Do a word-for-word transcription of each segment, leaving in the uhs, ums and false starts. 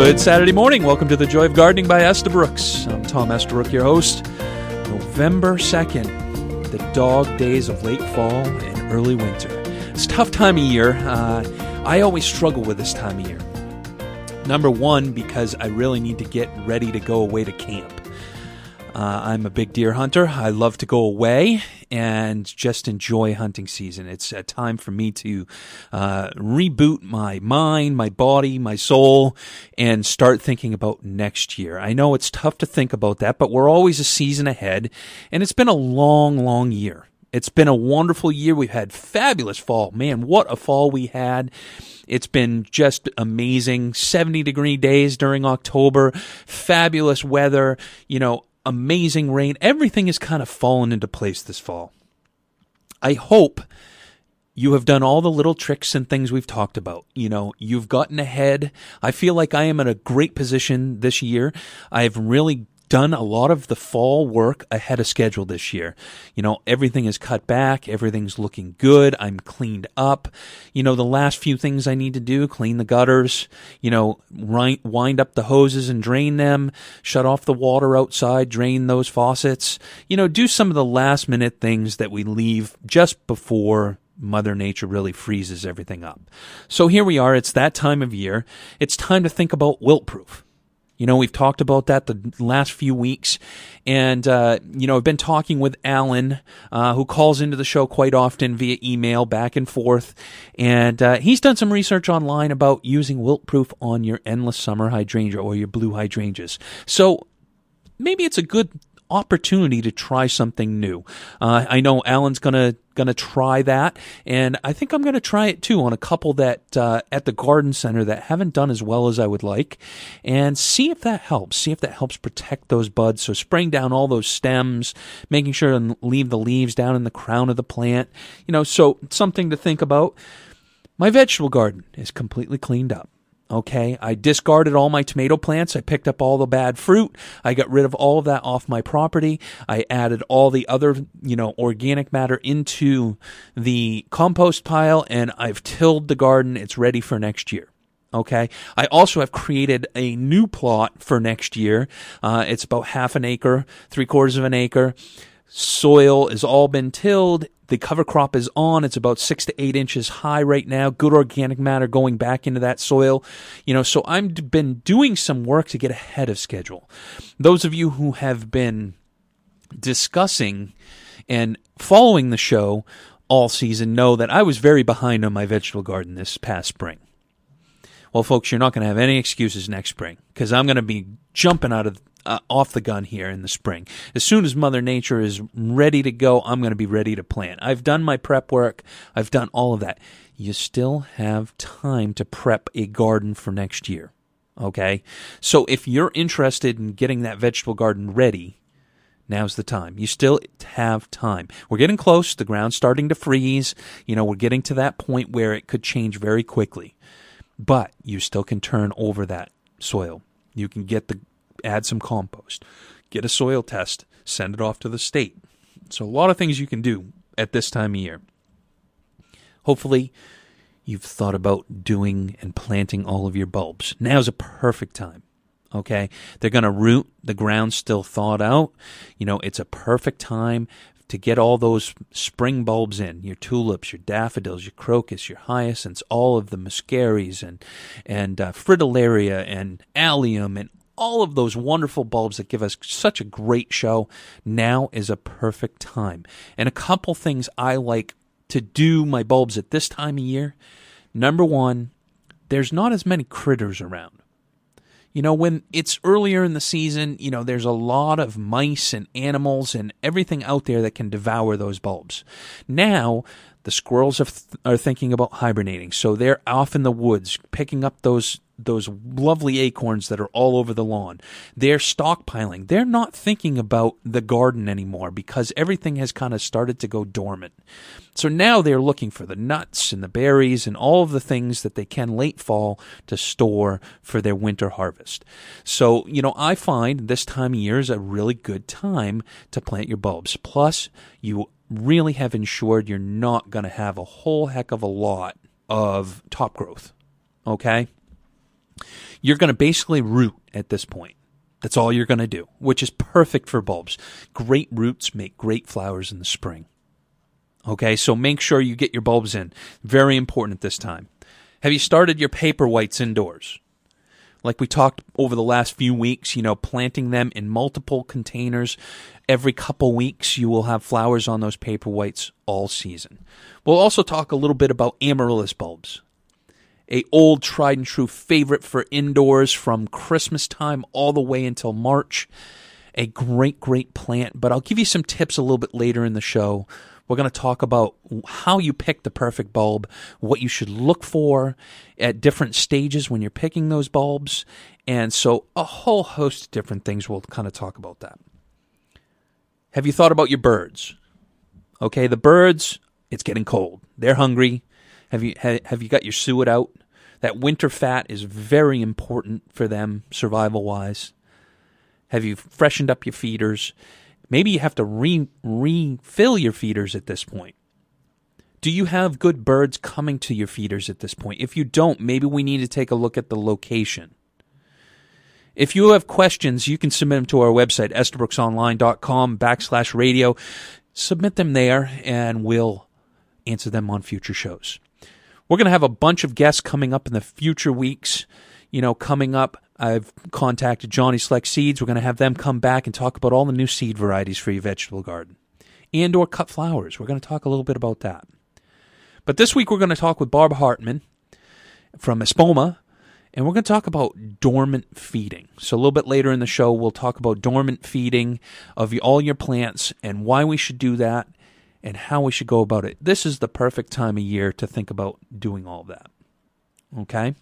Good Saturday morning. Welcome to The Joy of Gardening by Estabrooks. I'm Tom Estabrook, your host. November second, the dog days of late fall and early winter. It's a tough time of year. Uh, I always struggle with this time of year. Number one, because I really need to get ready to go away to camp. Uh, I'm a big deer hunter. I love to go away and just enjoy hunting season. It's a time for me to uh, reboot my mind, my body, my soul, and start thinking about next year. I know it's tough to think about that, but we're always a season ahead, and it's been a long, long year. It's been a wonderful year. We've had fabulous fall. Man, what a fall we had. It's been just amazing. seventy degree days during October, fabulous weather, you know, amazing rain. Everything has kind of fallen into place this fall. I hope you have done all the little tricks and things we've talked about. You know, you've gotten ahead. I feel like I am in a great position this year. I've really done a lot of the fall work ahead of schedule this year. You know, everything is cut back. Everything's looking good. I'm cleaned up. You know, the last few things I need to do, clean the gutters, you know, wind up the hoses and drain them, shut off the water outside, drain those faucets, you know, do some of the last minute things that we leave just before Mother Nature really freezes everything up. So here we are. It's that time of year. It's time to think about wilt proof. You know, we've talked about that the last few weeks, and, uh, you know, I've been talking with Alan, uh, who calls into the show quite often via email, back and forth, and uh, he's done some research online about using Wilt Proof on your Endless Summer Hydrangea or your Blue Hydrangeas. So maybe it's a good opportunity to try something new. Uh, I know Alan's going to going to try that, and I think I'm going to try it too on a couple that uh, at the garden center that haven't done as well as I would like, and see if that helps. See if that helps protect those buds. So spraying down all those stems, making sure to leave the leaves down in the crown of the plant. You know, so something to think about. My vegetable garden is completely cleaned up. Okay, I discarded all my tomato plants. I picked up all the bad fruit. I got rid of all of that off my property. I added all the other, you know, organic matter into the compost pile, and I've tilled the garden. It's ready for next year. Okay, I also have created a new plot for next year. Uh, it's about half an acre, three quarters of an acre. Soil has all been tilled. The cover crop is on. It's about six to eight inches high right now. Good organic matter going back into that soil. You know, so I've been doing some work to get ahead of schedule. Those of you who have been discussing and following the show all season know that I was very behind on my vegetable garden this past spring. Well, folks, you're not going to have any excuses next spring, because I'm going to be jumping out of Uh, off the gun here in the spring. As soon as Mother Nature is ready to go, I'm going to be ready to plant. I've done my prep work. I've done all of that. You still have time to prep a garden for next year, okay? So if you're interested in getting that vegetable garden ready, now's the time. You still have time. We're getting close. The ground's starting to freeze. You know, we're getting to that point where it could change very quickly. But you still can turn over that soil. You can get the add some compost, get a soil test, send it off to the state. So a lot of things you can do at this time of year. Hopefully, you've thought about doing and planting all of your bulbs. Now's a perfect time, okay? They're going to root. The ground's still thawed out. You know, it's a perfect time to get all those spring bulbs in, your tulips, your daffodils, your crocus, your hyacinths, all of the muscaries and, and uh, fritillaria and allium and all of those wonderful bulbs that give us such a great show. Now is a perfect time. And a couple things I like to do my bulbs at this time of year. Number one, there's not as many critters around. You know, when it's earlier in the season, you know, there's a lot of mice and animals and everything out there that can devour those bulbs. Now, the squirrels are, th- are thinking about hibernating, so they're off in the woods picking up those those lovely acorns that are all over the lawn. They're stockpiling. They're not thinking about the garden anymore because everything has kind of started to go dormant. So now they're looking for the nuts and the berries and all of the things that they can late fall to store for their winter harvest. So, you know, I find this time of year is a really good time to plant your bulbs. Plus, you really have ensured you're not going to have a whole heck of a lot of top growth, okay? You're going to basically root at this point. That's all you're going to do, which is perfect for bulbs. Great roots make great flowers in the spring. Okay, so make sure you get your bulbs in. Very important at this time. Have you started your paper whites indoors? Like we talked over the last few weeks, you know, planting them in multiple containers. Every couple weeks, you will have flowers on those paper whites all season. We'll also talk a little bit about amaryllis bulbs. A old tried and true favorite for indoors from Christmas time all the way until March. A great, great plant, but I'll give you some tips a little bit later in the show. We're going to talk about how you pick the perfect bulb, what you should look for at different stages when you're picking those bulbs, and so a whole host of different things. We'll kind of talk about that. Have you thought about your birds? Okay, the birds, it's getting cold. They're hungry. Have you have you got your suet out? That winter fat is very important for them survival-wise. Have you freshened up your feeders? Maybe you have to re- refill your feeders at this point. Do you have good birds coming to your feeders at this point? If you don't, maybe we need to take a look at the location. If you have questions, you can submit them to our website, estabrooksonline.com backslash radio. Submit them there, and we'll answer them on future shows. We're going to have a bunch of guests coming up in the future weeks. You know, coming up, I've contacted Johnny Select Seeds. We're going to have them come back and talk about all the new seed varieties for your vegetable garden and or cut flowers. We're going to talk a little bit about that. But this week we're going to talk with Barb Hartman from Espoma, and we're going to talk about dormant feeding. So a little bit later in the show we'll talk about dormant feeding of all your plants and why we should do that and how we should go about it. This is the perfect time of year to think about doing all that. Okay?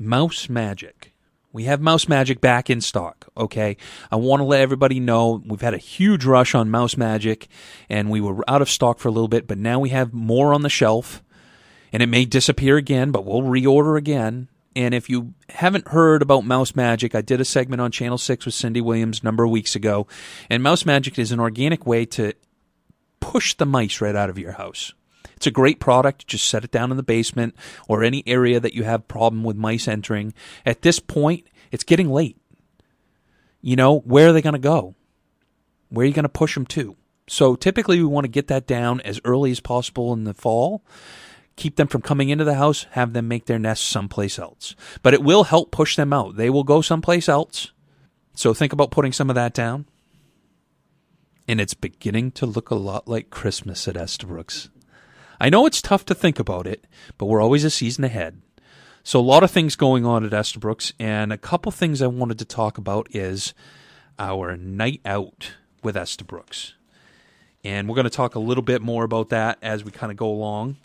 Mouse Magic. We have Mouse Magic back in stock, okay? I want to let everybody know we've had a huge rush on Mouse Magic, and we were out of stock for a little bit, but now we have more on the shelf, and it may disappear again, but we'll reorder again. And if you haven't heard about Mouse Magic, I did a segment on Channel six with Cindy Williams a number of weeks ago, and Mouse Magic is an organic way to push the mice right out of your house. It's a great product. Just set it down in the basement or any area that you have problem with mice entering. At this point, it's getting late. You know, where are they going to go? Where are you going to push them to? So typically we want to get that down as early as possible in the fall. Keep them from coming into the house. Have them make their nest someplace else. But it will help push them out. They will go someplace else. So think about putting some of that down. And it's beginning to look a lot like Christmas at Estabrook's. I know it's tough to think about it, but we're always a season ahead. So a lot of things going on at Estabrook's, and a couple things I wanted to talk about is our night out with Estabrook's. And we're going to talk a little bit more about that as we kind of go along.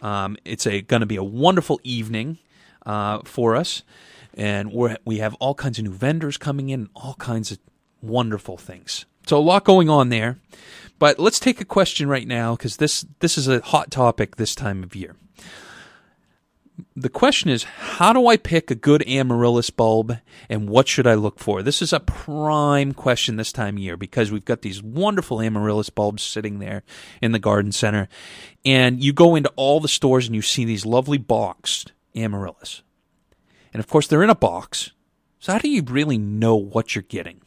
Um, it's a, going to be a wonderful evening uh, for us, and we're, we have all kinds of new vendors coming in, all kinds of wonderful things. So a lot going on there, but let's take a question right now because this, this is a hot topic this time of year. The question is, how do I pick a good amaryllis bulb and what should I look for? This is a prime question this time of year because we've got these wonderful amaryllis bulbs sitting there in the garden center, and you go into all the stores and you see these lovely boxed amaryllis. And of course, they're in a box, so how do you really know what you're getting?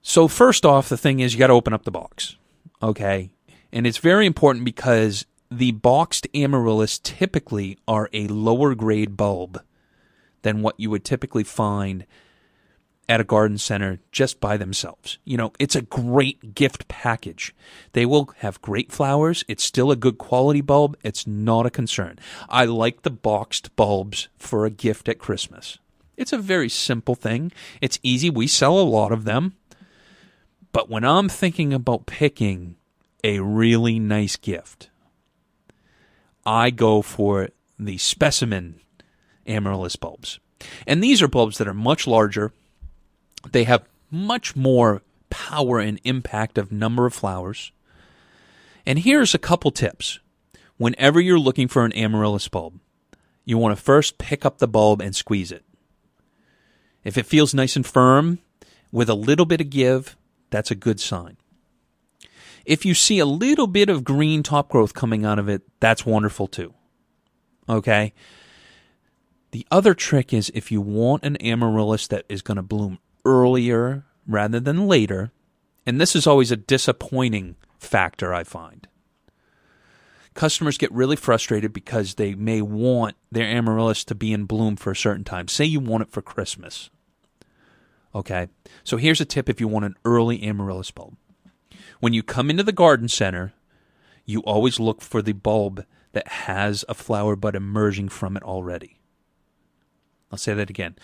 So first off, the thing is you got to open up the box, okay? And it's very important because the boxed amaryllis typically are a lower grade bulb than what you would typically find at a garden center just by themselves. You know, it's a great gift package. They will have great flowers. It's still a good quality bulb. It's not a concern. I like the boxed bulbs for a gift at Christmas. It's a very simple thing. It's easy. We sell a lot of them. But when I'm thinking about picking a really nice gift, I go for the specimen amaryllis bulbs. And these are bulbs that are much larger. They have much more power and impact of number of flowers. And here's a couple tips. Whenever you're looking for an amaryllis bulb, you want to first pick up the bulb and squeeze it. If it feels nice and firm, with a little bit of give, that's a good sign. If you see a little bit of green top growth coming out of it, that's wonderful too. Okay? The other trick is if you want an amaryllis that is going to bloom earlier rather than later, and this is always a disappointing factor I find. Customers get really frustrated because they may want their amaryllis to be in bloom for a certain time. Say you want it for Christmas. Okay, so here's a tip if you want an early amaryllis bulb. When you come into the garden center, you always look for the bulb that has a flower bud emerging from it already. I'll say that again.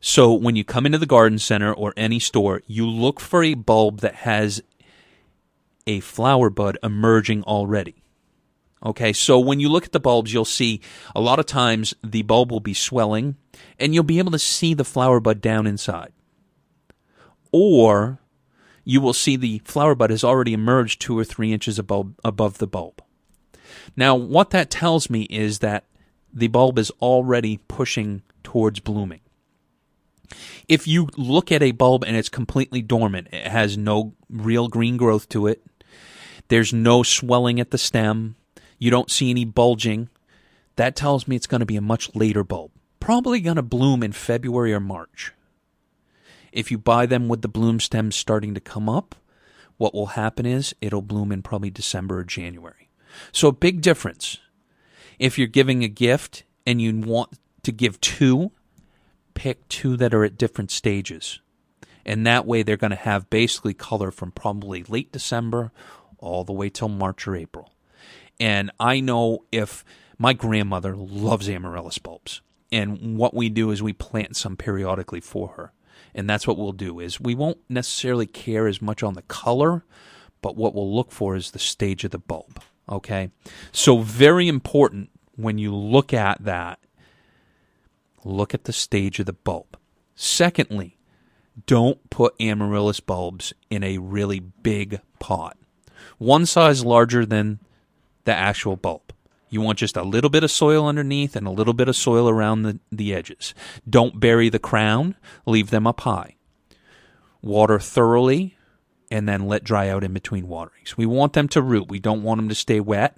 So when you come into the garden center or any store, you look for a bulb that has a flower bud emerging already. Okay, so when you look at the bulbs, you'll see a lot of times the bulb will be swelling, and you'll be able to see the flower bud down inside. Or you will see the flower bud has already emerged two or three inches above, above the bulb. Now, what that tells me is that the bulb is already pushing towards blooming. If you look at a bulb and it's completely dormant, it has no real green growth to it, there's no swelling at the stem, you don't see any bulging, that tells me it's going to be a much later bulb. Probably going to bloom in February or March. If you buy them with the bloom stems starting to come up, what will happen is it'll bloom in probably December or January. So a big difference. If you're giving a gift and you want to give two, pick two that are at different stages. And that way they're going to have basically color from probably late December all the way till March or April. And I know if my grandmother loves amaryllis bulbs, and what we do is we plant some periodically for her. And that's what we'll do is we won't necessarily care as much on the color, but what we'll look for is the stage of the bulb, okay? So very important when you look at that, look at the stage of the bulb. Secondly, don't put amaryllis bulbs in a really big pot. One size larger than the actual bulb. You want just a little bit of soil underneath and a little bit of soil around the, the edges. Don't bury the crown. Leave them up high. Water thoroughly and then let dry out in between waterings. We want them to root. We don't want them to stay wet.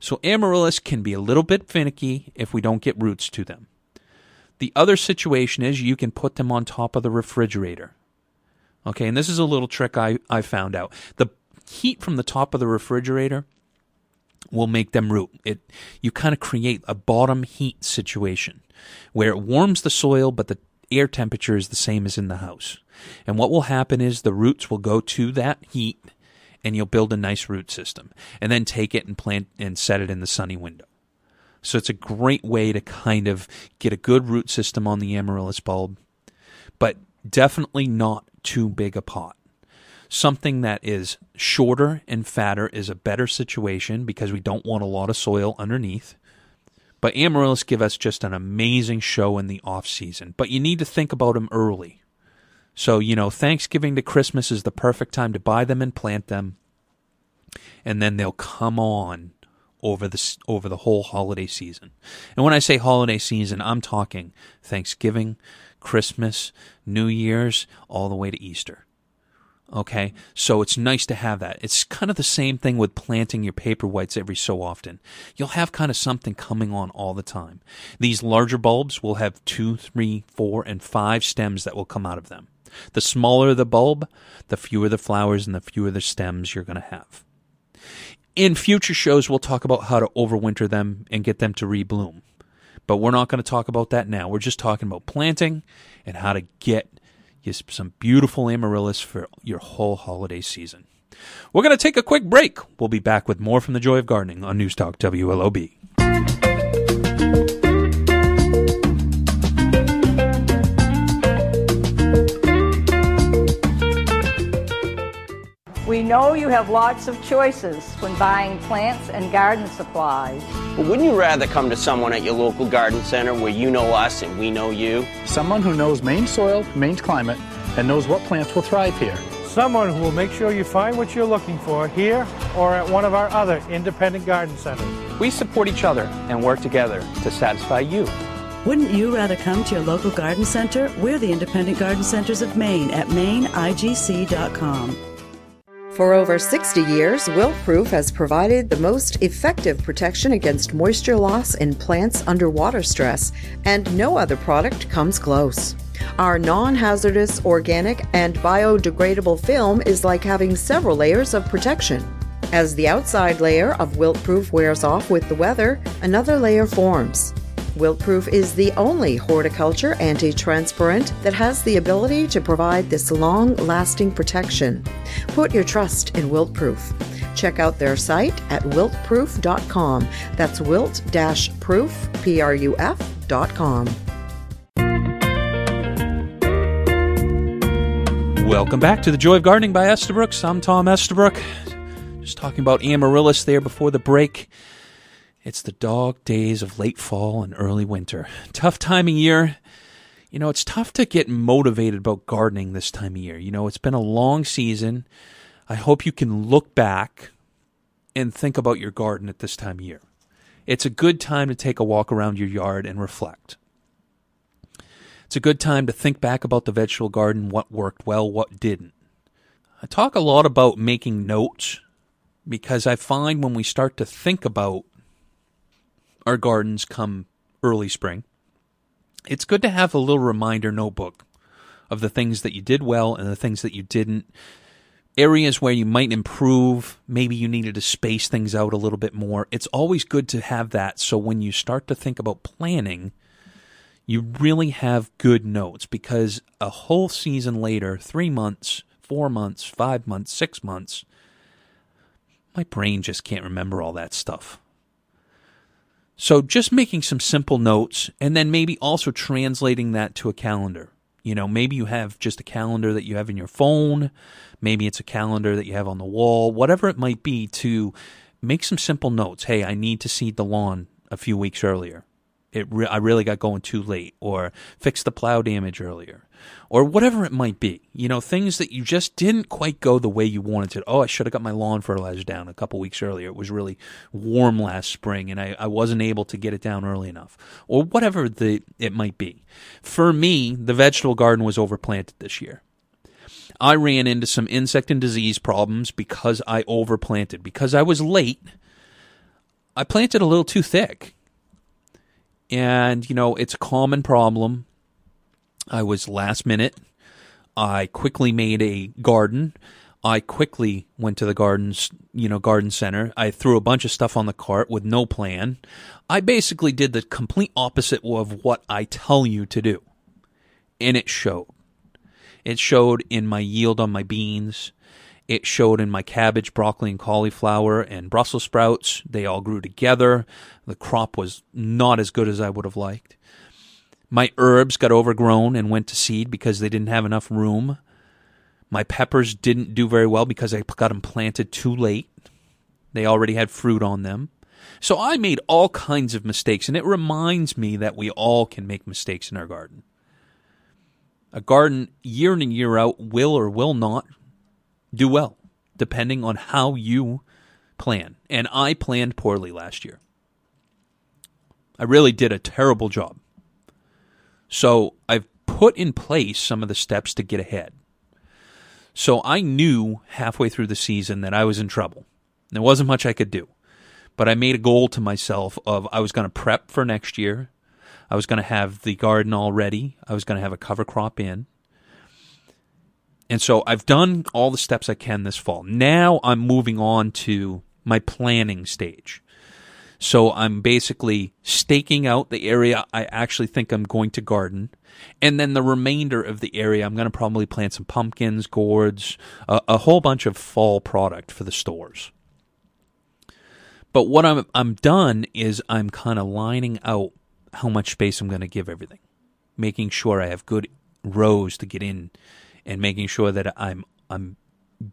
So amaryllis can be a little bit finicky if we don't get roots to them. The other situation is you can put them on top of the refrigerator. Okay, and this is a little trick I, I found out. The heat from the top of the refrigerator will make them root. It you kind of create a bottom heat situation where it warms the soil, but the air temperature is the same as in the house. And what will happen is the roots will go to that heat, and you'll build a nice root system. And then take it and plant and set it in the sunny window. So it's a great way to kind of get a good root system on the amaryllis bulb, but definitely not too big a pot. Something that is shorter and fatter is a better situation because we don't want a lot of soil underneath. But amaryllis give us just an amazing show in the off season. But you need to think about them early. So, you know, Thanksgiving to Christmas is the perfect time to buy them and plant them. And then they'll come on over the, over the whole holiday season. And when I say holiday season, I'm talking Thanksgiving, Christmas, New Year's, all the way to Easter. Okay, so it's nice to have that. It's kind of the same thing with planting your paper whites every so often. You'll have kind of something coming on all the time. These larger bulbs will have two, three, four, and five stems that will come out of them. The smaller the bulb, the fewer the flowers and the fewer the stems you're going to have. In future shows, we'll talk about how to overwinter them and get them to rebloom. But we're not going to talk about that now. We're just talking about planting and how to get some beautiful amaryllis for your whole holiday season. We're going to take a quick break. We'll be back with more from The Joy of Gardening on News Talk W L O B. We know you have lots of choices when buying plants and garden supplies. But wouldn't you rather come to someone at your local garden center where you know us and we know you? Someone who knows Maine soil, Maine's climate, and knows what plants will thrive here. Someone who will make sure you find what you're looking for here or at one of our other independent garden centers. We support each other and work together to satisfy you. Wouldn't you rather come to your local garden center? We're the Independent Garden Centers of Maine at maine I G C dot com. For over sixty years, Wilt Proof has provided the most effective protection against moisture loss in plants under water stress, and no other product comes close. Our non-hazardous, organic, and biodegradable film is like having several layers of protection. As the outside layer of Wilt Proof wears off with the weather, another layer forms. Wilt Proof is the only horticulture anti-transparent that has the ability to provide this long-lasting protection. Put your trust in Wilt Proof. Check out their site at wilt proof dot com. That's wilt-proof, P R U F, dot com. Welcome back to The Joy of Gardening by Estabrook. I'm Tom Estabrook. Just talking about amaryllis there before the break. It's the dog days of late fall and early winter. Tough time of year. You know, it's tough to get motivated about gardening this time of year. You know, it's been a long season. I hope you can look back and think about your garden at this time of year. It's a good time to take a walk around your yard and reflect. It's a good time to think back about the vegetable garden, what worked well, what didn't. I talk a lot about making notes because I find when we start to think about our gardens come early spring, it's good to have a little reminder notebook of the things that you did well and the things that you didn't, areas where you might improve, maybe you needed to space things out a little bit more. It's always good to have that so when you start to think about planning, you really have good notes, because a whole season later, three months, four months, five months, six months, my brain just can't remember all that stuff. So just making some simple notes, and then maybe also translating that to a calendar. You know, maybe you have just a calendar that you have in your phone. Maybe it's a calendar that you have on the wall, whatever it might be, to make some simple notes. Hey, I need to seed the lawn a few weeks earlier. It re- I really got going too late, or fix the plow damage earlier, or whatever it might be. You know, things that you just didn't quite go the way you wanted it. Oh, I should have got my lawn fertilizer down a couple weeks earlier. It was really warm last spring, and I, I wasn't able to get it down early enough, or whatever the it might be. For me, the vegetable garden was overplanted this year. I ran into some insect and disease problems because I overplanted. Because I was late, I planted a little too thick. And, you know, it's a common problem. I was last minute. I quickly made a garden. I quickly went to the gardens, you know, garden center. I threw a bunch of stuff on the cart with no plan. I basically did the complete opposite of what I tell you to do. And it showed. It showed in my yield on my beans. It showed in my cabbage, broccoli, and cauliflower, and Brussels sprouts. They all grew together. The crop was not as good as I would have liked. My herbs got overgrown and went to seed because they didn't have enough room. My peppers didn't do very well because I got them planted too late. They already had fruit on them. So I made all kinds of mistakes, and it reminds me that we all can make mistakes in our garden. A garden year in and year out will or will not do well, depending on how you plan. And I planned poorly last year. I really did a terrible job. So I've put in place some of the steps to get ahead. So I knew halfway through the season that I was in trouble. There wasn't much I could do. But I made a goal to myself of I was going to prep for next year. I was going to have the garden all ready. I was going to have a cover crop in. And so I've done all the steps I can this fall. Now I'm moving on to my planning stage. So I'm basically staking out the area I actually think I'm going to garden. And then the remainder of the area, I'm going to probably plant some pumpkins, gourds, a, a whole bunch of fall product for the stores. But what I'm, I'm done is I'm kind of lining out how much space I'm going to give everything, making sure I have good rows to get in, and making sure that I'm I'm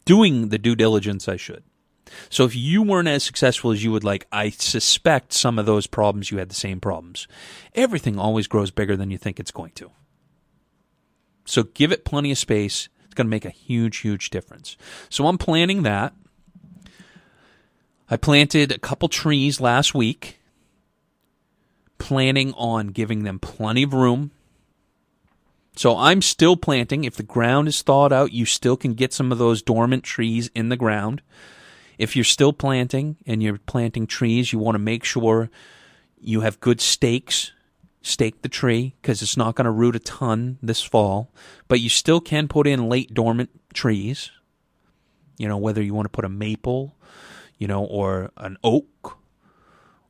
doing the due diligence I should. So if you weren't as successful as you would like, I suspect some of those problems, you had the same problems. Everything always grows bigger than you think it's going to. So give it plenty of space. It's going to make a huge, huge difference. So I'm planning that. I planted a couple trees last week, planning on giving them plenty of room. So I'm still planting. If the ground is thawed out, you still can get some of those dormant trees in the ground. If you're still planting and you're planting trees, you want to make sure you have good stakes. Stake the tree because it's not going to root a ton this fall. But you still can put in late dormant trees, you know, whether you want to put a maple, you know, or an oak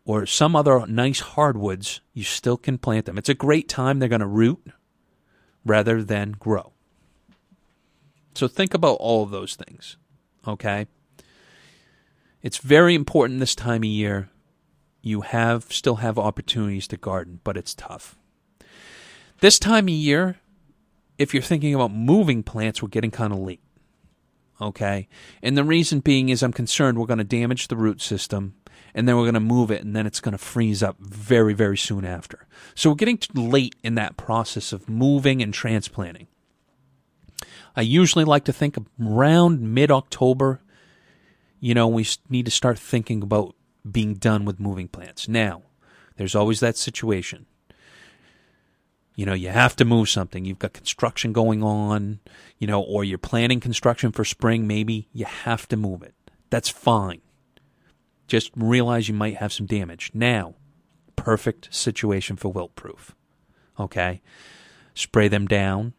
or some other nice hardwoods, you still can plant them. It's a great time. They're going to root rather than grow. So think about all of those things, okay? It's very important this time of year. You have still have opportunities to garden, but it's tough. This time of year, if you're thinking about moving plants, we're getting kind of late, okay? And the reason being is I'm concerned we're going to damage the root system, and then we're going to move it, and then it's going to freeze up very, very soon after. So we're getting late in that process of moving and transplanting. I usually like to think around mid-October, you know, we need to start thinking about being done with moving plants. Now, there's always that situation. You know, you have to move something. You've got construction going on, you know, or you're planning construction for spring. Maybe you have to move it. That's fine. Just realize you might have some damage. Now, perfect situation for wilt proof. Okay? Spray them down.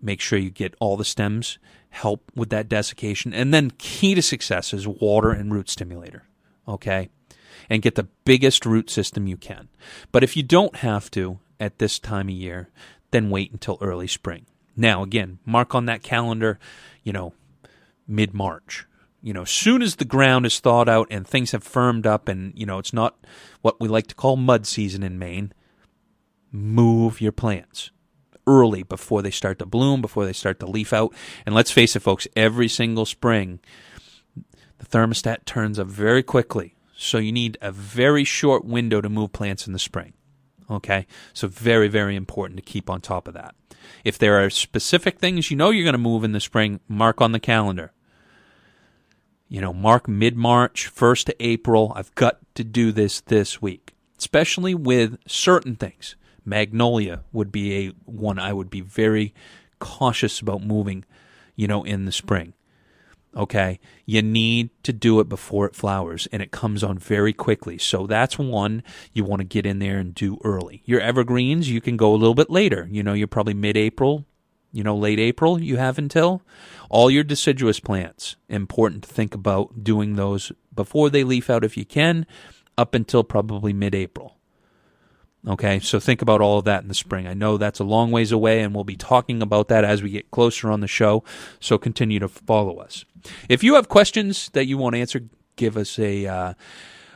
Make sure you get all the stems. Help with that desiccation. And then key to success is water and root stimulator. Okay, and get the biggest root system you can. But if you don't have to at this time of year, then wait until early spring. Now, again, mark on that calendar, you know, mid-March. You know, as soon as the ground is thawed out and things have firmed up and, you know, it's not what we like to call mud season in Maine, move your plants early before they start to bloom, before they start to leaf out. And let's face it, folks, every single spring, the thermostat turns up very quickly, so you need a very short window to move plants in the spring, okay? So very, very important to keep on top of that. If there are specific things you know you're going to move in the spring, mark on the calendar. You know, mark mid-March, first to April. I've got to do this this week, especially with certain things. Magnolia would be a one I would be very cautious about moving, you know, in the spring. Okay, you need to do it before it flowers, and it comes on very quickly. So that's one you want to get in there and do early. Your evergreens, you can go a little bit later. You know, you're probably mid-April, you know, late April you have until. All your deciduous plants, important to think about doing those before they leaf out if you can, up until probably mid-April. Okay, so think about all of that in the spring. I know that's a long ways away, and we'll be talking about that as we get closer on the show, so continue to follow us. If you have questions that you want answered, give us a uh,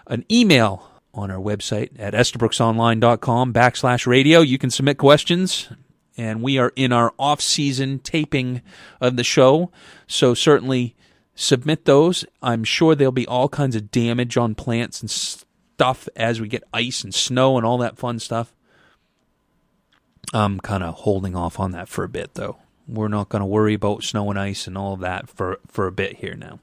an email on our website at estabrooksonline.com backslash radio. You can submit questions, and we are in our off-season taping of the show, so certainly submit those. I'm sure there'll be all kinds of damage on plants and stuff. Stuff as we get ice and snow and all that fun stuff. I'm kind of holding off on that for a bit, though. We're not going to worry about snow and ice and all that for, for a bit here now.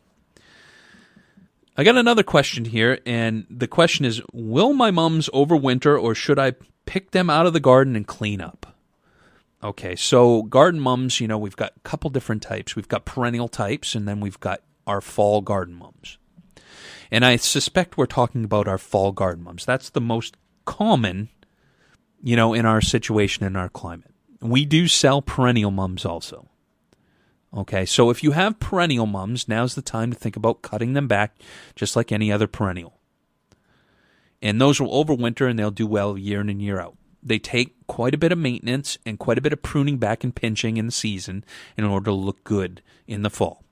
I got another question here, and the question is, will my mums overwinter or should I pick them out of the garden and clean up? Okay, so garden mums, you know, we've got a couple different types. We've got perennial types, and then we've got our fall garden mums. And I suspect we're talking about our fall garden mums. That's the most common, you know, in our situation, in our climate. We do sell perennial mums also. Okay, so if you have perennial mums, now's the time to think about cutting them back just like any other perennial. And those will overwinter and they'll do well year in and year out. They take quite a bit of maintenance and quite a bit of pruning back and pinching in the season in order to look good in the fall.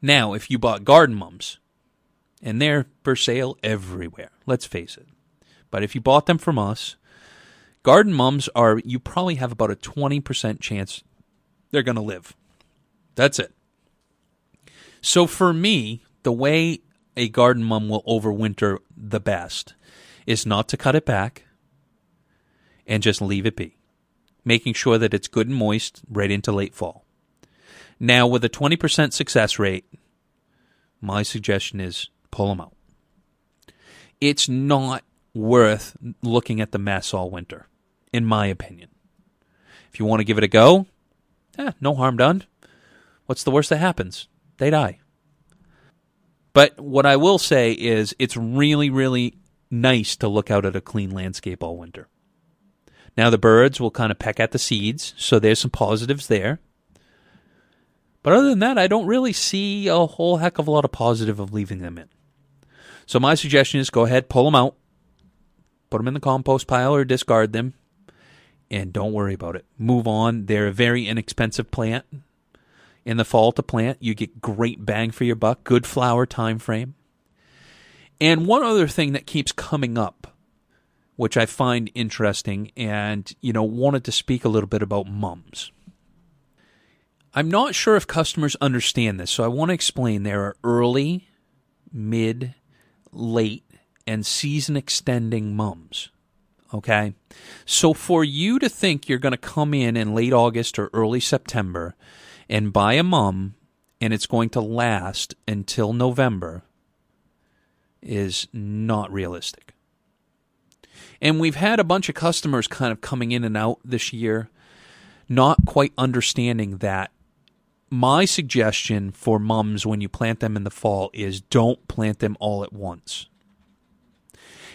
Now, if you bought garden mums, and they're for sale everywhere, let's face it. But if you bought them from us, garden mums are, you probably have about a twenty percent chance they're going to live. That's it. So for me, the way a garden mum will overwinter the best is not to cut it back and just leave it be, making sure that it's good and moist right into late fall. Now, with a twenty percent success rate, my suggestion is pull them out. It's not worth looking at the mess all winter, in my opinion. If you want to give it a go, eh, no harm done. What's the worst that happens? They die. But what I will say is it's really, really nice to look out at a clean landscape all winter. Now the birds will kind of peck at the seeds, so there's some positives there. But other than that, I don't really see a whole heck of a lot of positive of leaving them in. So my suggestion is go ahead, pull them out, put them in the compost pile or discard them, and don't worry about it. Move on. They're a very inexpensive plant. In the fall to plant, you get great bang for your buck, good flower time frame. And one other thing that keeps coming up, which I find interesting and, you know, wanted to speak a little bit about mums. I'm not sure if customers understand this, so I want to explain there are early, mid, late, and season-extending mums, okay? So for you to think you're going to come in in late August or early September and buy a mum and it's going to last until November is not realistic. And we've had a bunch of customers kind of coming in and out this year, not quite understanding that. My suggestion for mums when you plant them in the fall is don't plant them all at once.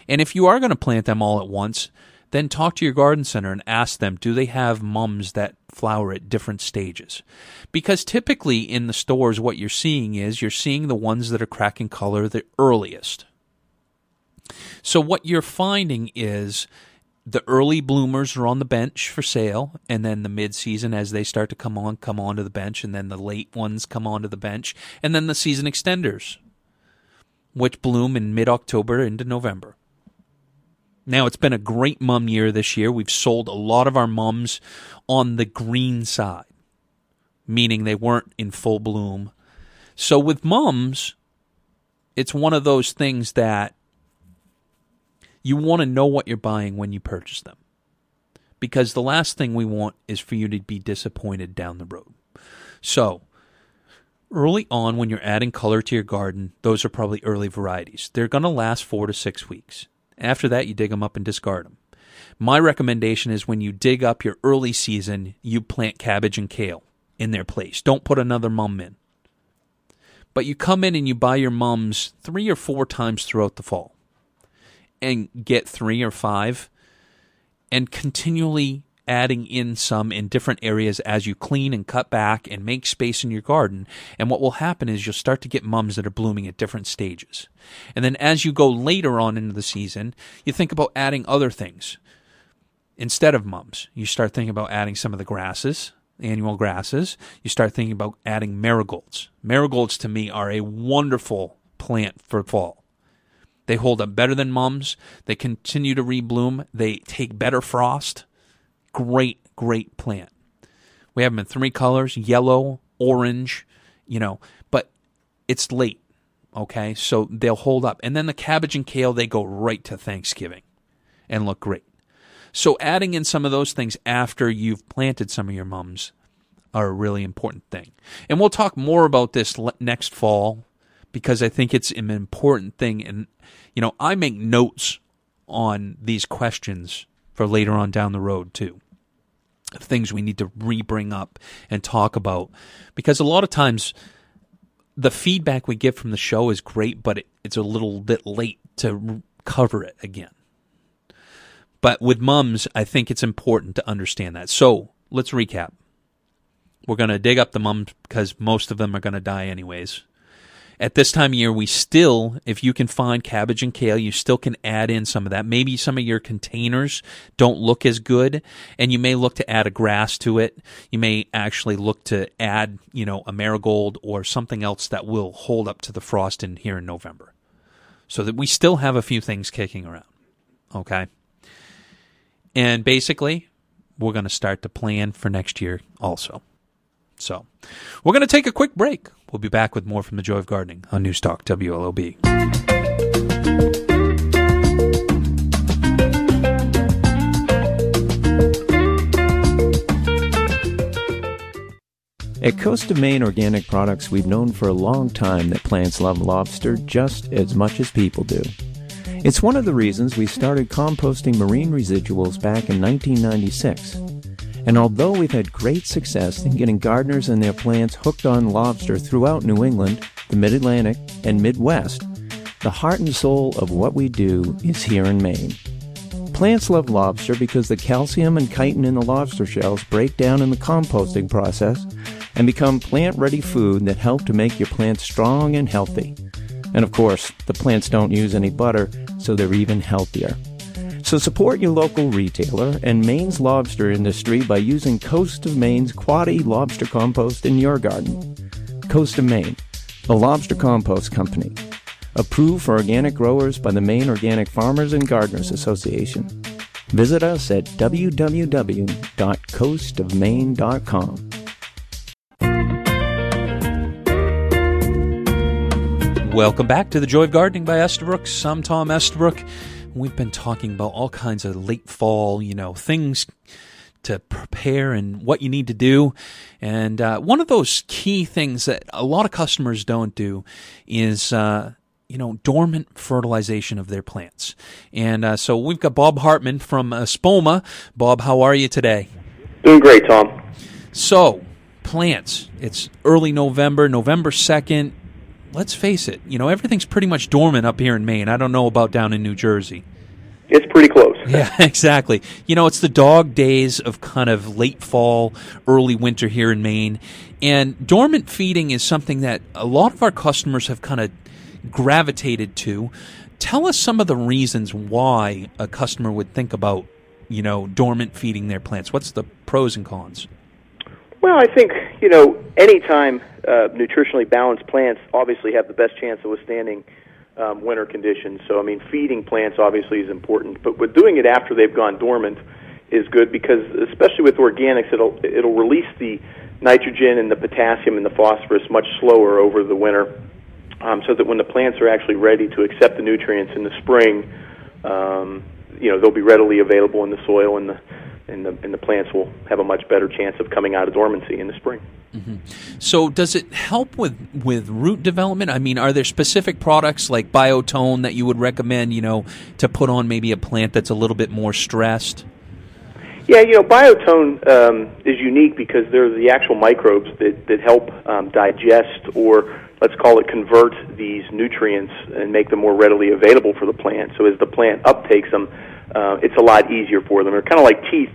And if you are going to plant them all at once, then talk to your garden center and ask them, do they have mums that flower at different stages? Because typically in the stores, what you're seeing is you're seeing the ones that are cracking color the earliest. So what you're finding is the early bloomers are on the bench for sale, and then the mid-season, as they start to come on, come onto the bench, and then the late ones come onto the bench, and then the season extenders, which bloom in mid-October into November. Now, it's been a great mum year this year. We've sold a lot of our mums on the green side, meaning they weren't in full bloom. So with mums, it's one of those things that you want to know what you're buying when you purchase them, because the last thing we want is for you to be disappointed down the road. So early on when you're adding color to your garden, those are probably early varieties. They're going to last four to six weeks. After that, you dig them up and discard them. My recommendation is when you dig up your early season, you plant cabbage and kale in their place. Don't put another mum in. But you come in and you buy your mums three or four times throughout the fall, and get three or five, and continually adding in some in different areas as you clean and cut back and make space in your garden. And what will happen is you'll start to get mums that are blooming at different stages. And then as you go later on into the season, you think about adding other things. Instead of mums, you start thinking about adding some of the grasses, annual grasses. You start thinking about adding marigolds. Marigolds, to me, are a wonderful plant for fall. They hold up better than mums. They continue to rebloom. They take better frost. Great, great plant. We have them in three colors, yellow, orange, you know, but it's late, okay? So they'll hold up. And then the cabbage and kale, they go right to Thanksgiving and look great. So adding in some of those things after you've planted some of your mums are a really important thing. And we'll talk more about this next fall, because I think it's an important thing. And, you know, I make notes on these questions for later on down the road, too, of things we need to re-bring up and talk about. Because a lot of times the feedback we get from the show is great, but it, it's a little bit late to cover it again. But with mums, I think it's important to understand that. So let's recap. We're going to dig up the mums because most of them are going to die anyways. At this time of year, we still, if you can find cabbage and kale, you still can add in some of that. Maybe some of your containers don't look as good, and you may look to add a grass to it. You may actually look to add, you know, a marigold or something else that will hold up to the frost in here in November, so that we still have a few things kicking around, okay? And basically, we're going to start to plan for next year also. So we're going to take a quick break. We'll be back with more from The Joy of Gardening on News Talk W L O B. At Coast of Maine Organic Products, we've known for a long time that plants love lobster just as much as people do. It's one of the reasons we started composting marine residuals back in nineteen ninety-six. And although we've had great success in getting gardeners and their plants hooked on lobster throughout New England, the Mid-Atlantic, and Midwest, the heart and soul of what we do is here in Maine. Plants love lobster because the calcium and chitin in the lobster shells break down in the composting process and become plant-ready food that help to make your plants strong and healthy. And of course, the plants don't use any butter, so they're even healthier. So support your local retailer and Maine's lobster industry by using Coast of Maine's Quaddy Lobster Compost in your garden. Coast of Maine, a lobster compost company. Approved for organic growers by the Maine Organic Farmers and Gardeners Association. Visit us at w w w dot coast of maine dot com. Welcome back to The Joy of Gardening by Estabrook. I'm Tom Estabrook. We've been talking about all kinds of late fall, you know, things to prepare and what you need to do. And uh, one of those key things that a lot of customers don't do is, uh, you know, dormant fertilization of their plants. And uh, so we've got Bob Hartman from Espoma. Bob, how are you today? Doing great, Tom. So, plants. It's early November, November second. Let's face it, you know, everything's pretty much dormant up here in Maine. I don't know about down in New Jersey. It's pretty close. Yeah, exactly. You know, it's the dog days of kind of late fall, early winter here in Maine. And dormant feeding is something that a lot of our customers have kind of gravitated to. Tell us some of the reasons why a customer would think about, you know, dormant feeding their plants. What's the pros and cons? Well, I think, you know, anytime uh, nutritionally balanced plants obviously have the best chance of withstanding um, winter conditions. So, I mean, feeding plants obviously is important, but with doing it after they've gone dormant is good because, especially with organics, it'll it'll release the nitrogen and the potassium and the phosphorus much slower over the winter, um, so that when the plants are actually ready to accept the nutrients in the spring, um, you know, they'll be readily available in the soil and the And the, and the plants will have a much better chance of coming out of dormancy in the spring. Mm-hmm. So does it help with, with root development? I mean, are there specific products like Biotone that you would recommend, you know, to put on maybe a plant that's a little bit more stressed? Yeah, you know, Biotone um, is unique because they're the actual microbes that, that help um, digest or, let's call it, convert these nutrients and make them more readily available for the plant. So as the plant uptakes them, Uh, it's a lot easier for them. They're kind of like teeth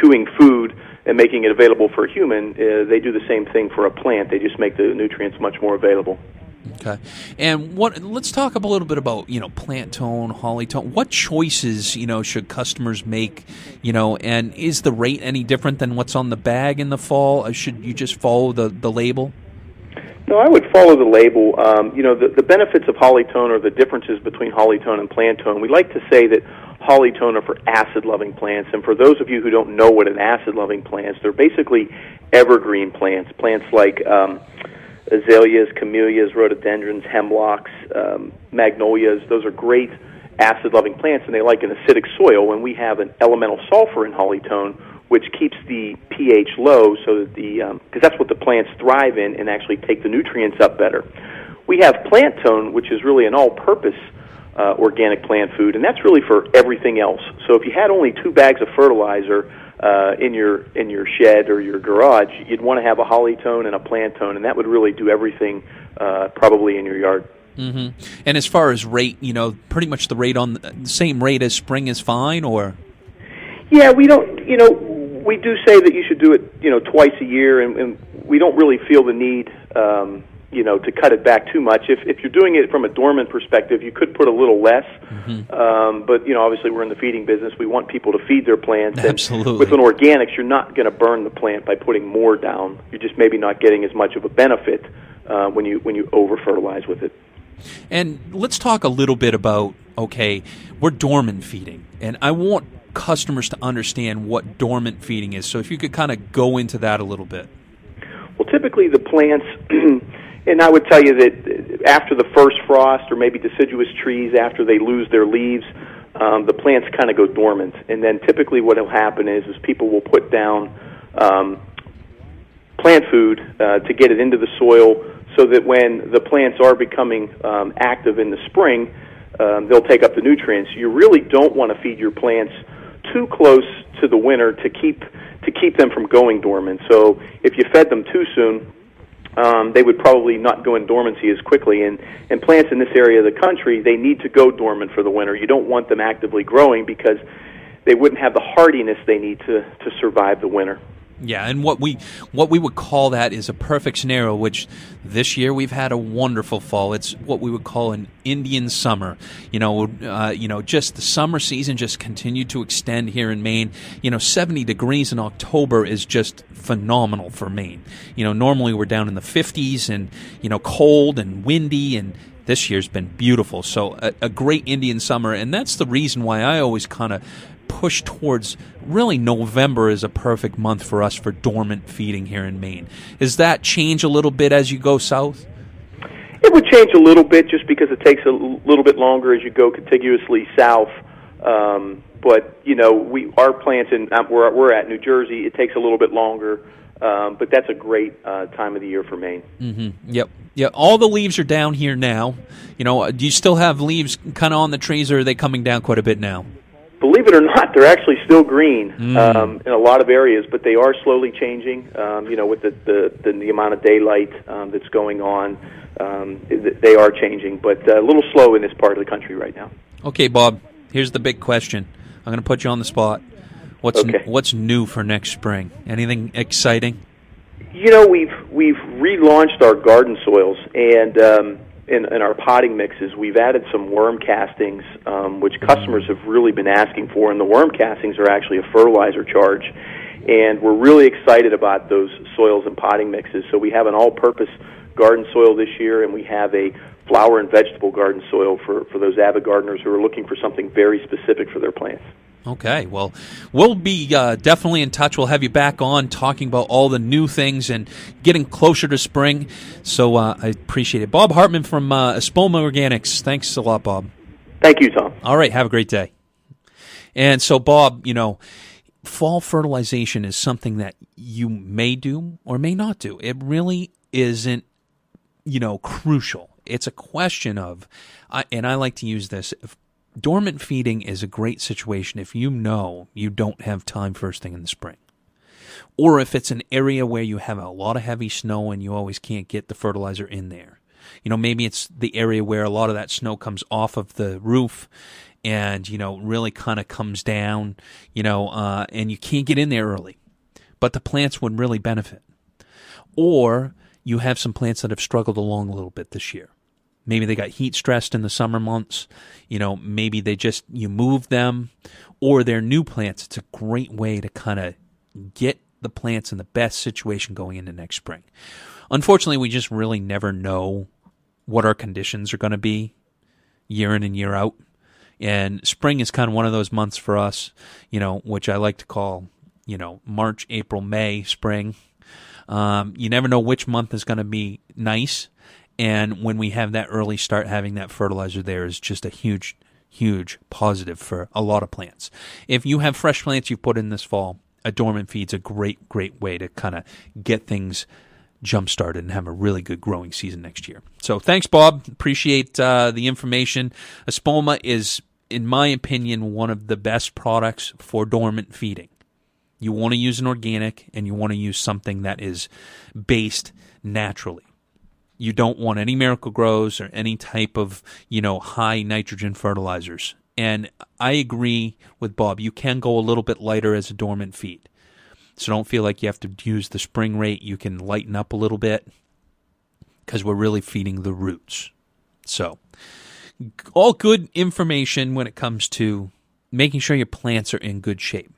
chewing food and making it available for a human. Uh, they do the same thing for a plant. They just make the nutrients much more available. Okay. And what? Let's talk a little bit about, you know, Plant Tone, Holly Tone. What choices, you know, should customers make, you know, and is the rate any different than what's on the bag in the fall? Or should you just follow the, the label? No, I would follow the label. Um, you know, the, the benefits of Holly Tone or the differences between Holly Tone and Plant Tone. We like to say that Holly Tone are for acid-loving plants, and for those of you who don't know what an acid-loving plant is, they're basically evergreen plants, plants like um, azaleas, camellias, rhododendrons, hemlocks, um, magnolias. Those are great acid-loving plants, and they like an acidic soil, and we have an elemental sulfur in Holly Tone, which keeps the pH low, so that the um, because that's what the plants thrive in and actually take the nutrients up better. We have Plant Tone, which is really an all-purpose Uh, organic plant food, and that's really for everything else. So if you had only two bags of fertilizer uh, in your in your shed or your garage, you'd want to have a Holly Tone and a Plant Tone, and that would really do everything uh, probably in your yard. Mm-hmm. And as far as rate, you know, pretty much the rate on the same rate as spring is fine, or? Yeah, we don't, you know, we do say that you should do it, you know, twice a year, and, and we don't really feel the need um you know, to cut it back too much. If if you're doing it from a dormant perspective, you could put a little less. Mm-hmm. Um, but, you know, obviously we're in the feeding business. We want people to feed their plants. Absolutely. And with an organics, you're not going to burn the plant by putting more down. You're just maybe not getting as much of a benefit uh, when you when you over-fertilize with it. And let's talk a little bit about, okay, we're dormant feeding, and I want customers to understand what dormant feeding is. So if you could kind of go into that a little bit. Well, typically the plants... And I would tell you that after the first frost or maybe deciduous trees, after they lose their leaves, um, the plants kind of go dormant. And then typically what will happen is, is people will put down um, plant food uh, to get it into the soil so that when the plants are becoming um, active in the spring, um, they'll take up the nutrients. You really don't want to feed your plants too close to the winter to keep to keep them from going dormant. So if you fed them too soon, um, they would probably not go in dormancy as quickly. And, and plants in this area of the country, they need to go dormant for the winter. You don't want them actively growing because they wouldn't have the hardiness they need to, to survive the winter. Yeah, and what we what we would call that is a perfect scenario, which this year we've had a wonderful fall. It's what we would call an Indian summer. You know, uh, you know, just the summer season just continued to extend here in Maine. You know, seventy degrees in October is just phenomenal for Maine. You know, normally we're down in the fifties and, you know, cold and windy, and this year's been beautiful. So a, a great Indian summer, and that's the reason why I always kind of push towards really November is a perfect month for us for dormant feeding here in Maine. Does that change a little bit as you go south? It would change a little bit just because it takes a little bit longer as you go contiguously south. Um, but, you know, we our plants in where we're at, New Jersey, it takes a little bit longer. Um, but that's a great uh, time of the year for Maine. Mm-hmm. Yep. Yeah, all the leaves are down here now. You know, do you still have leaves kind of on the trees, or are they coming down quite a bit now? Believe it or not, they're actually still green mm. um, in a lot of areas, but they are slowly changing, um, you know, with the, the, the, the amount of daylight um, that's going on. Um, they are changing, but a little slow in this part of the country right now. Okay, Bob, here's the big question. I'm going to put you on the spot. What's okay. n- what's new for next spring? Anything exciting? You know, we've we've relaunched our garden soils, and um, in, in our potting mixes, we've added some worm castings, um, which customers have really been asking for, and the worm castings are actually a fertilizer charge, and we're really excited about those soils and potting mixes. So we have an all-purpose garden soil this year, and we have a flower and vegetable garden soil for, for those avid gardeners who are looking for something very specific for their plants. Okay, well, we'll be uh, definitely in touch. We'll have you back on talking about all the new things and getting closer to spring. So uh, I appreciate it. Bob Hartman from uh, Espoma Organics. Thanks a lot, Bob. Thank you, Tom. All right, have a great day. And so, Bob, you know, fall fertilization is something that you may do or may not do. It really isn't, you know, crucial. It's a question of, uh, and I like to use this, if dormant feeding is a great situation if you know you don't have time first thing in the spring. Or if it's an area where you have a lot of heavy snow and you always can't get the fertilizer in there. You know, maybe it's the area where a lot of that snow comes off of the roof and, you know, really kind of comes down, you know, uh, and you can't get in there early. But the plants would really benefit. Or you have some plants that have struggled along a little bit this year. Maybe they got heat stressed in the summer months. You know, maybe they just, you move them, or they're new plants. It's a great way to kind of get the plants in the best situation going into next spring. Unfortunately, we just really never know what our conditions are going to be year in and year out. And spring is kind of one of those months for us, you know, which I like to call, you know, March, April, May, spring. Um, you never know which month is going to be nice. And when we have that early start, having that fertilizer there is just a huge, huge positive for a lot of plants. If you have fresh plants you've put in this fall, a dormant feed's a great, great way to kind of get things jump-started and have a really good growing season next year. So thanks, Bob. Appreciate uh, the information. Espoma is, in my opinion, one of the best products for dormant feeding. You want to use an organic, and you want to use something that is based naturally. You don't want any miracle grows or any type of, you know, high nitrogen fertilizers. And I agree with Bob. You can go a little bit lighter as a dormant feed. So don't feel like you have to use the spring rate. You can lighten up a little bit because we're really feeding the roots. So all good information when it comes to making sure your plants are in good shape.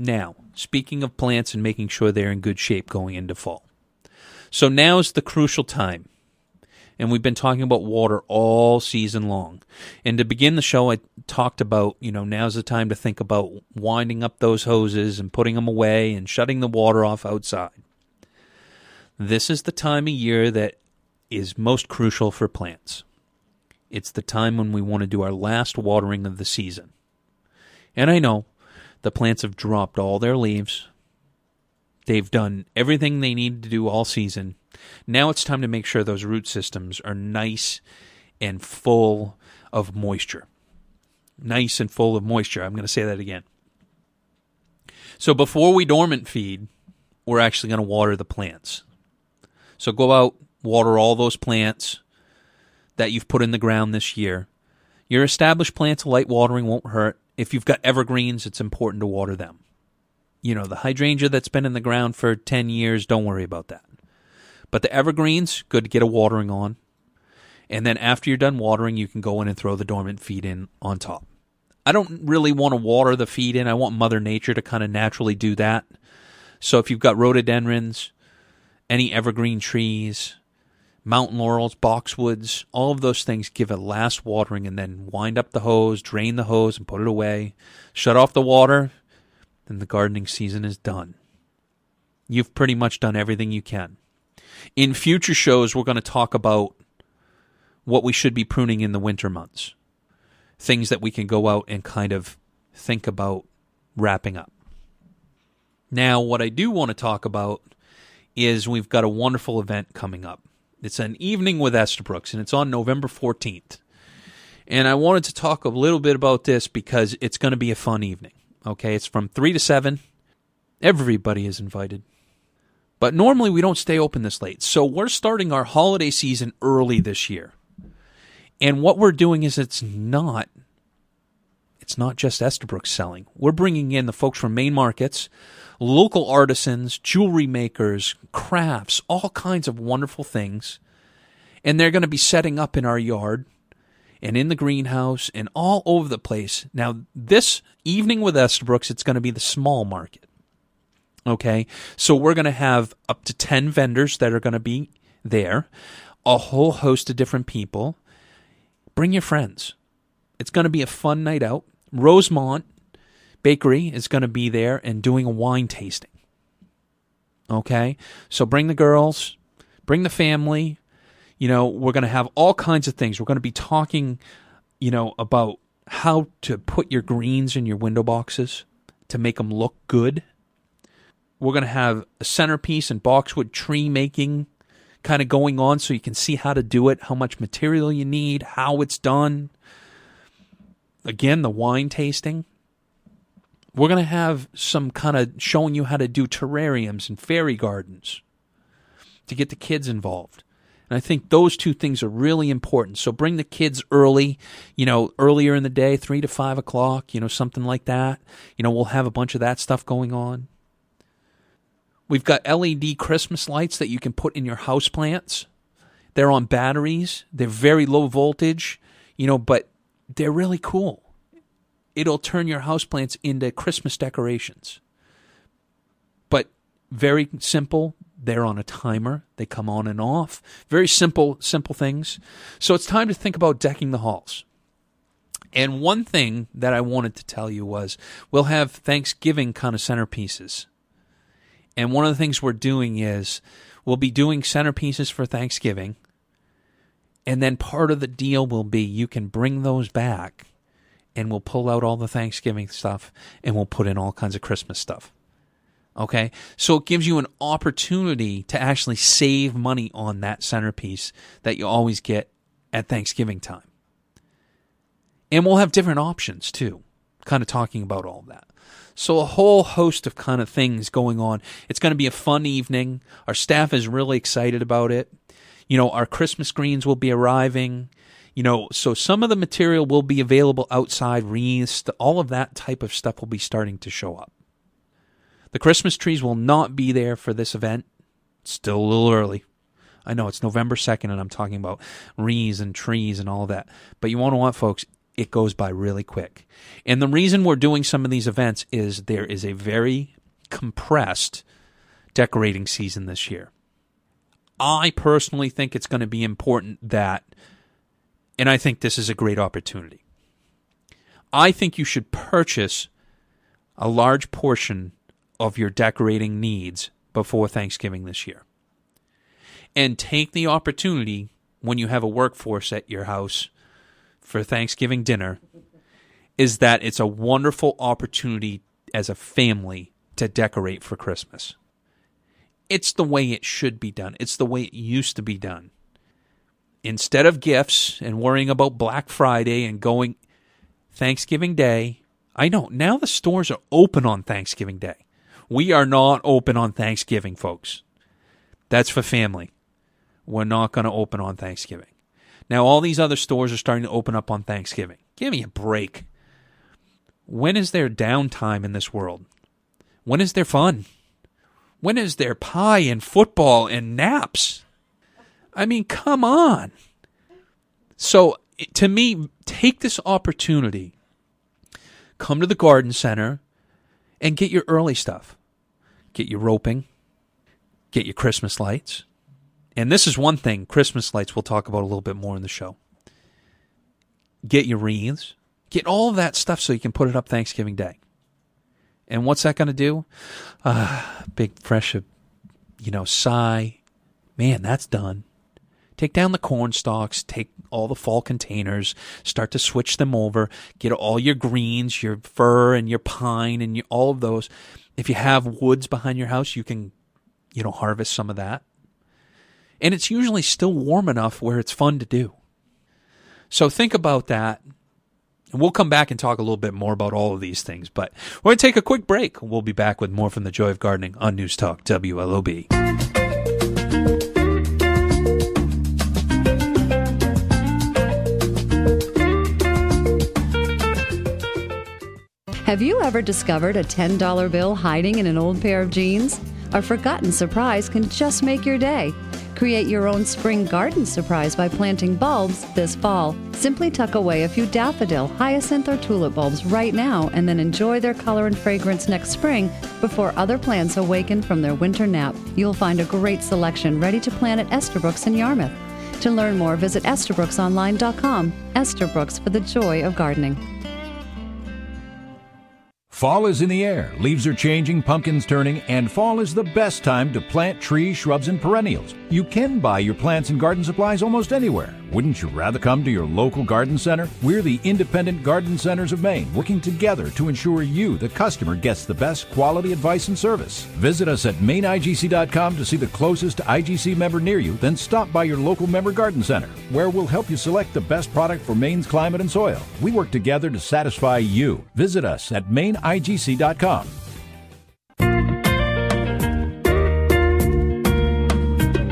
Now, speaking of plants and making sure they're in good shape going into fall. So now's the crucial time, and we've been talking about water all season long. And to begin the show, I talked about, you know, now's the time to think about winding up those hoses and putting them away and shutting the water off outside. This is the time of year that is most crucial for plants. It's the time when we want to do our last watering of the season. And I know the plants have dropped all their leaves. They've done everything they need to do all season. Now it's time to make sure those root systems are nice and full of moisture. Nice and full of moisture. I'm going to say that again. So before we dormant feed, we're actually going to water the plants. So go out, water all those plants that you've put in the ground this year. Your established plants, light watering won't hurt. If you've got evergreens, it's important to water them. You know, the hydrangea that's been in the ground for ten years, don't worry about that. But the evergreens, good to get a watering on. And then after you're done watering, you can go in and throw the dormant feed in on top. I don't really want to water the feed in. I want Mother Nature to kind of naturally do that. So if you've got rhododendrons, any evergreen trees, mountain laurels, boxwoods, all of those things, give a last watering and then wind up the hose, drain the hose and put it away. Shut off the water, then the gardening season is done. You've pretty much done everything you can. In future shows, we're going to talk about what we should be pruning in the winter months, things that we can go out and kind of think about wrapping up. Now, what I do want to talk about is we've got a wonderful event coming up. It's an evening with Estabrooks, and it's on November fourteenth. And I wanted to talk a little bit about this because it's going to be a fun evening. Okay, it's from three to seven. Everybody is invited. But normally we don't stay open this late. So we're starting our holiday season early this year. And what we're doing is it's not it's not just Estabrook selling. We're bringing in the folks from Maine markets, local artisans, jewelry makers, crafts, all kinds of wonderful things. And they're going to be setting up in our yard and in the greenhouse and all over the place. Now, this evening with Estabrooks, it's going to be the small market. Okay, so we're going to have up to ten vendors that are going to be there, a whole host of different people. Bring your friends. It's going to be a fun night out. Rosemont Bakery is going to be there and doing a wine tasting. Okay, so bring the girls, bring the family. You know, we're going to have all kinds of things. We're going to be talking, you know, about how to put your greens in your window boxes to make them look good. We're going to have a centerpiece and boxwood tree making kind of going on so you can see how to do it, how much material you need, how it's done. Again, the wine tasting. We're going to have some kind of showing you how to do terrariums and fairy gardens to get the kids involved. And I think those two things are really important. So bring the kids early, you know, earlier in the day, three to five o'clock, you know, something like that. You know, we'll have a bunch of that stuff going on. We've got L E D Christmas lights that you can put in your houseplants. They're on batteries. They're very low voltage, you know, but they're really cool. It'll turn your houseplants into Christmas decorations. But very simple. They're on a timer. They come on and off. Very simple, simple things. So it's time to think about decking the halls. And one thing that I wanted to tell you was we'll have Thanksgiving kind of centerpieces. And one of the things we're doing is we'll be doing centerpieces for Thanksgiving. And then part of the deal will be you can bring those back and we'll pull out all the Thanksgiving stuff and we'll put in all kinds of Christmas stuff. Okay? So it gives you an opportunity to actually save money on that centerpiece that you always get at Thanksgiving time. And we'll have different options too, kind of talking about all that. So a whole host of kind of things going on. It's going to be a fun evening. Our staff is really excited about it. You know, our Christmas greens will be arriving. You know, so some of the material will be available outside, wreaths, all of that type of stuff will be starting to show up. The Christmas trees will not be there for this event. It's still a little early. I know it's November second and I'm talking about wreaths and trees and all that. But you want to want, folks, it goes by really quick. And the reason we're doing some of these events is there is a very compressed decorating season this year. I personally think it's going to be important that, and I think this is a great opportunity. I think you should purchase a large portion of your decorating needs before Thanksgiving this year. And take the opportunity when you have a workforce at your house for Thanksgiving dinner is that it's a wonderful opportunity as a family to decorate for Christmas. It's the way it should be done. It's the way it used to be done. Instead of gifts and worrying about Black Friday and going Thanksgiving Day, I know now the stores are open on Thanksgiving Day. We are not open on Thanksgiving, folks. That's for family. We're not going to open on Thanksgiving. Now, all these other stores are starting to open up on Thanksgiving. Give me a break. When is there downtime in this world? When is there fun? When is there pie and football and naps? I mean, come on. So, to me, take this opportunity. Come to the garden center and get your early stuff. Get your roping. Get your Christmas lights. And this is one thing, Christmas lights, we'll talk about a little bit more in the show. Get your wreaths. Get all of that stuff so you can put it up Thanksgiving Day. And what's that going to do? Uh, big, fresh, you know, sigh. Man, that's done. Take down the corn stalks. Take all the fall containers. Start to switch them over. Get all your greens, your fir and your pine and your, all of those. If you have woods behind your house, you can, you know, harvest some of that. And it's usually still warm enough where it's fun to do. So think about that. And we'll come back and talk a little bit more about all of these things. But we're going to take a quick break. We'll be back with more from The Joy of Gardening on News Talk W L O B. Have you ever discovered a ten dollar bill hiding in an old pair of jeans? A forgotten surprise can just make your day. Create your own spring garden surprise by planting bulbs this fall. Simply tuck away a few daffodil, hyacinth, or tulip bulbs right now and then enjoy their color and fragrance next spring before other plants awaken from their winter nap. You'll find a great selection ready to plant at Estabrook's in Yarmouth. To learn more, visit Estabrook's online dot com. Estabrook's, for the joy of gardening. Fall is in the air, leaves are changing, pumpkins turning, and fall is the best time to plant trees, shrubs, and perennials. You can buy your plants and garden supplies almost anywhere. Wouldn't you rather come to your local garden center? We're the Independent Garden Centers of Maine, working together to ensure you, the customer, gets the best quality advice and service. Visit us at maine I G C dot com to see the closest I G C member near you, then stop by your local member garden center, where we'll help you select the best product for Maine's climate and soil. We work together to satisfy you. Visit us at maine I G C dot com. I G C dot com.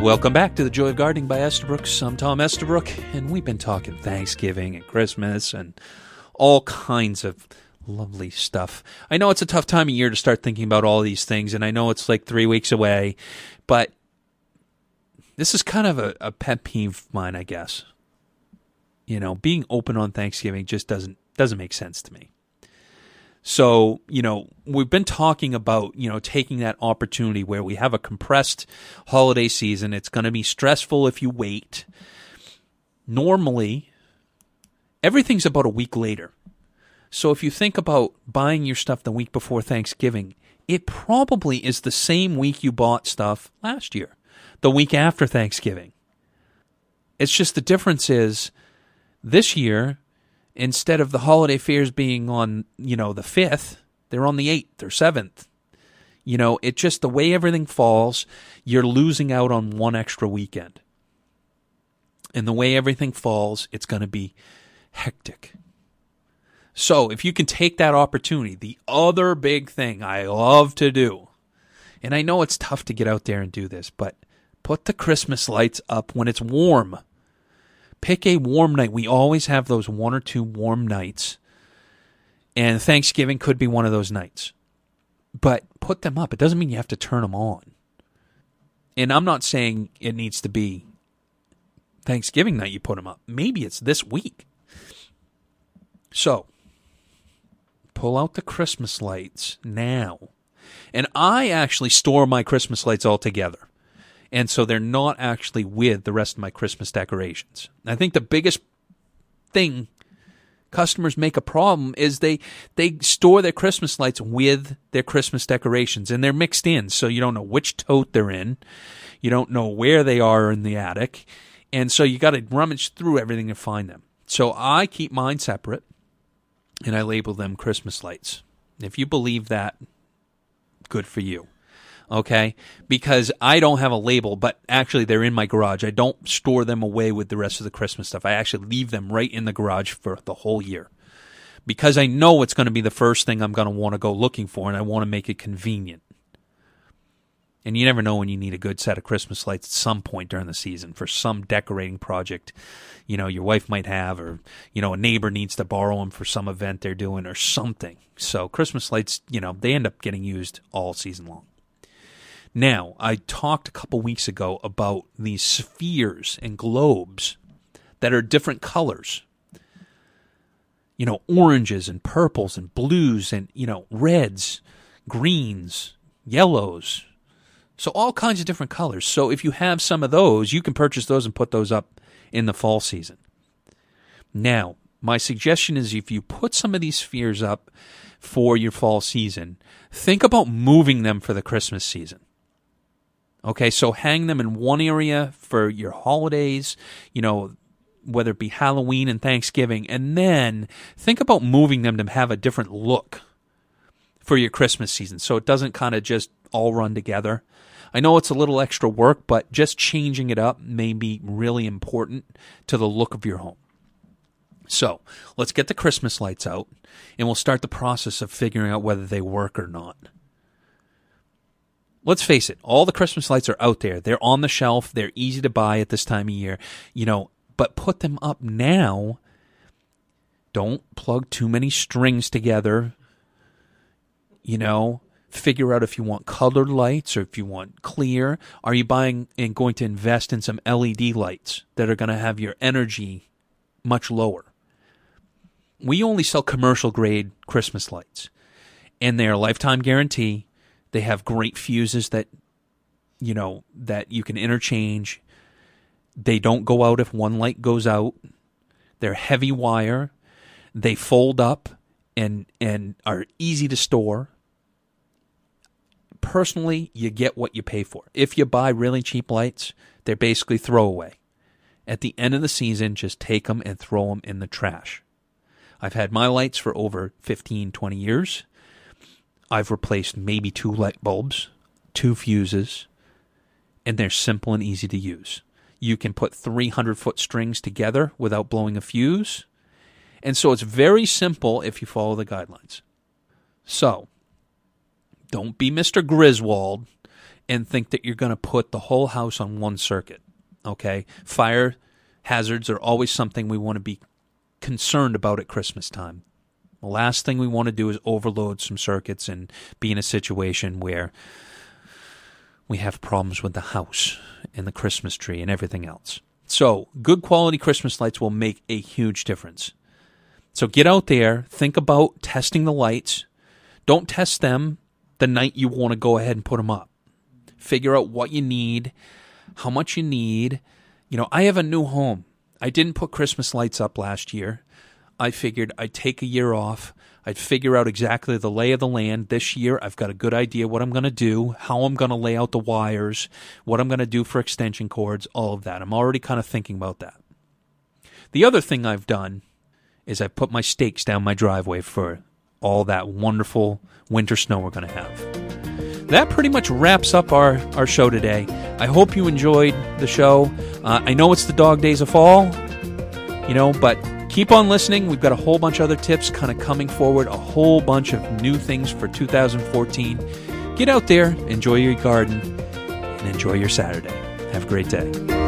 Welcome back to The Joy of Gardening by Estabrook's. I'm Tom Estabrook, and we've been talking Thanksgiving and Christmas and all kinds of lovely stuff. I know it's a tough time of year to start thinking about all these things, and I know it's like three weeks away, but this is kind of a, a pet peeve of mine, I guess. You know, being open on Thanksgiving just doesn't doesn't make sense to me. So, you know, we've been talking about, you know, taking that opportunity where we have a compressed holiday season. It's going to be stressful if you wait. Normally, everything's about a week later. So if you think about buying your stuff the week before Thanksgiving, it probably is the same week you bought stuff last year, the week after Thanksgiving. It's just the difference is this year, instead of the holiday fairs being on, you know, the fifth, they're on the eighth or seventh. You know, it just the way everything falls, you're losing out on one extra weekend. And the way everything falls, it's going to be hectic. So if you can take that opportunity, the other big thing I love to do, and I know it's tough to get out there and do this, but put the Christmas lights up when it's warm. Pick a warm night. We always have those one or two warm nights. And Thanksgiving could be one of those nights. But put them up. It doesn't mean you have to turn them on. And I'm not saying it needs to be Thanksgiving night you put them up. Maybe it's this week. So, pull out the Christmas lights now. And I actually store my Christmas lights all together. And so they're not actually with the rest of my Christmas decorations. I think the biggest thing customers make a problem is they they store their Christmas lights with their Christmas decorations. And they're mixed in, so you don't know which tote they're in. You don't know where they are in the attic. And so you got to rummage through everything to find them. So I keep mine separate, and I label them Christmas lights. If you believe that, good for you. Okay, because I don't have a label, but actually they're in my garage. I don't store them away with the rest of the Christmas stuff. I actually leave them right in the garage for the whole year because I know it's going to be the first thing I'm going to want to go looking for, and I want to make it convenient. And you never know when you need a good set of Christmas lights at some point during the season for some decorating project, you know, your wife might have, or, you know, a neighbor needs to borrow them for some event they're doing or something. So Christmas lights, you know, they end up getting used all season long. Now, I talked a couple weeks ago about these spheres and globes that are different colors. You know, oranges and purples and blues and, you know, reds, greens, yellows. So all kinds of different colors. So if you have some of those, you can purchase those and put those up in the fall season. Now, my suggestion is if you put some of these spheres up for your fall season, think about moving them for the Christmas season. Okay, so hang them in one area for your holidays, you know, whether it be Halloween and Thanksgiving, and then think about moving them to have a different look for your Christmas season so it doesn't kind of just all run together. I know it's a little extra work, but just changing it up may be really important to the look of your home. So let's get the Christmas lights out, and we'll start the process of figuring out whether they work or not. Let's face it, all the Christmas lights are out there. They're on the shelf. They're easy to buy at this time of year, you know, but put them up now. Don't plug too many strings together, you know. Figure out if you want colored lights or if you want clear. Are you buying and going to invest in some L E D lights that are going to have your energy much lower? We only sell commercial grade Christmas lights, and they are lifetime guarantee. They have great fuses that, you know, that you can interchange. They don't go out if one light goes out. They're heavy wire. They fold up and and are easy to store. Personally, you get what you pay for. If you buy really cheap lights, they're basically throwaway. At the end of the season, just take them and throw them in the trash. I've had my lights for over fifteen, twenty years. I've replaced maybe two light bulbs, two fuses, and they're simple and easy to use. You can put three hundred foot strings together without blowing a fuse. And so it's very simple if you follow the guidelines. So don't be Mister Griswold and think that you're going to put the whole house on one circuit, okay? Fire hazards are always something we want to be concerned about at Christmas time. The last thing we want to do is overload some circuits and be in a situation where we have problems with the house and the Christmas tree and everything else. So good quality Christmas lights will make a huge difference. So get out there, think about testing the lights. Don't test them the night you want to go ahead and put them up. Figure out what you need, how much you need. You know, I have a new home. I didn't put Christmas lights up last year. I figured I'd take a year off. I'd figure out exactly the lay of the land. This year, I've got a good idea what I'm going to do, how I'm going to lay out the wires, what I'm going to do for extension cords, all of that. I'm already kind of thinking about that. The other thing I've done is I put my stakes down my driveway for all that wonderful winter snow we're going to have. That pretty much wraps up our, our show today. I hope you enjoyed the show. Uh, I know it's the dog days of fall, you know, but keep on listening. We've got a whole bunch of other tips kind of coming forward, a whole bunch of new things for two thousand fourteen. Get out there, enjoy your garden, and enjoy your Saturday. Have a great day.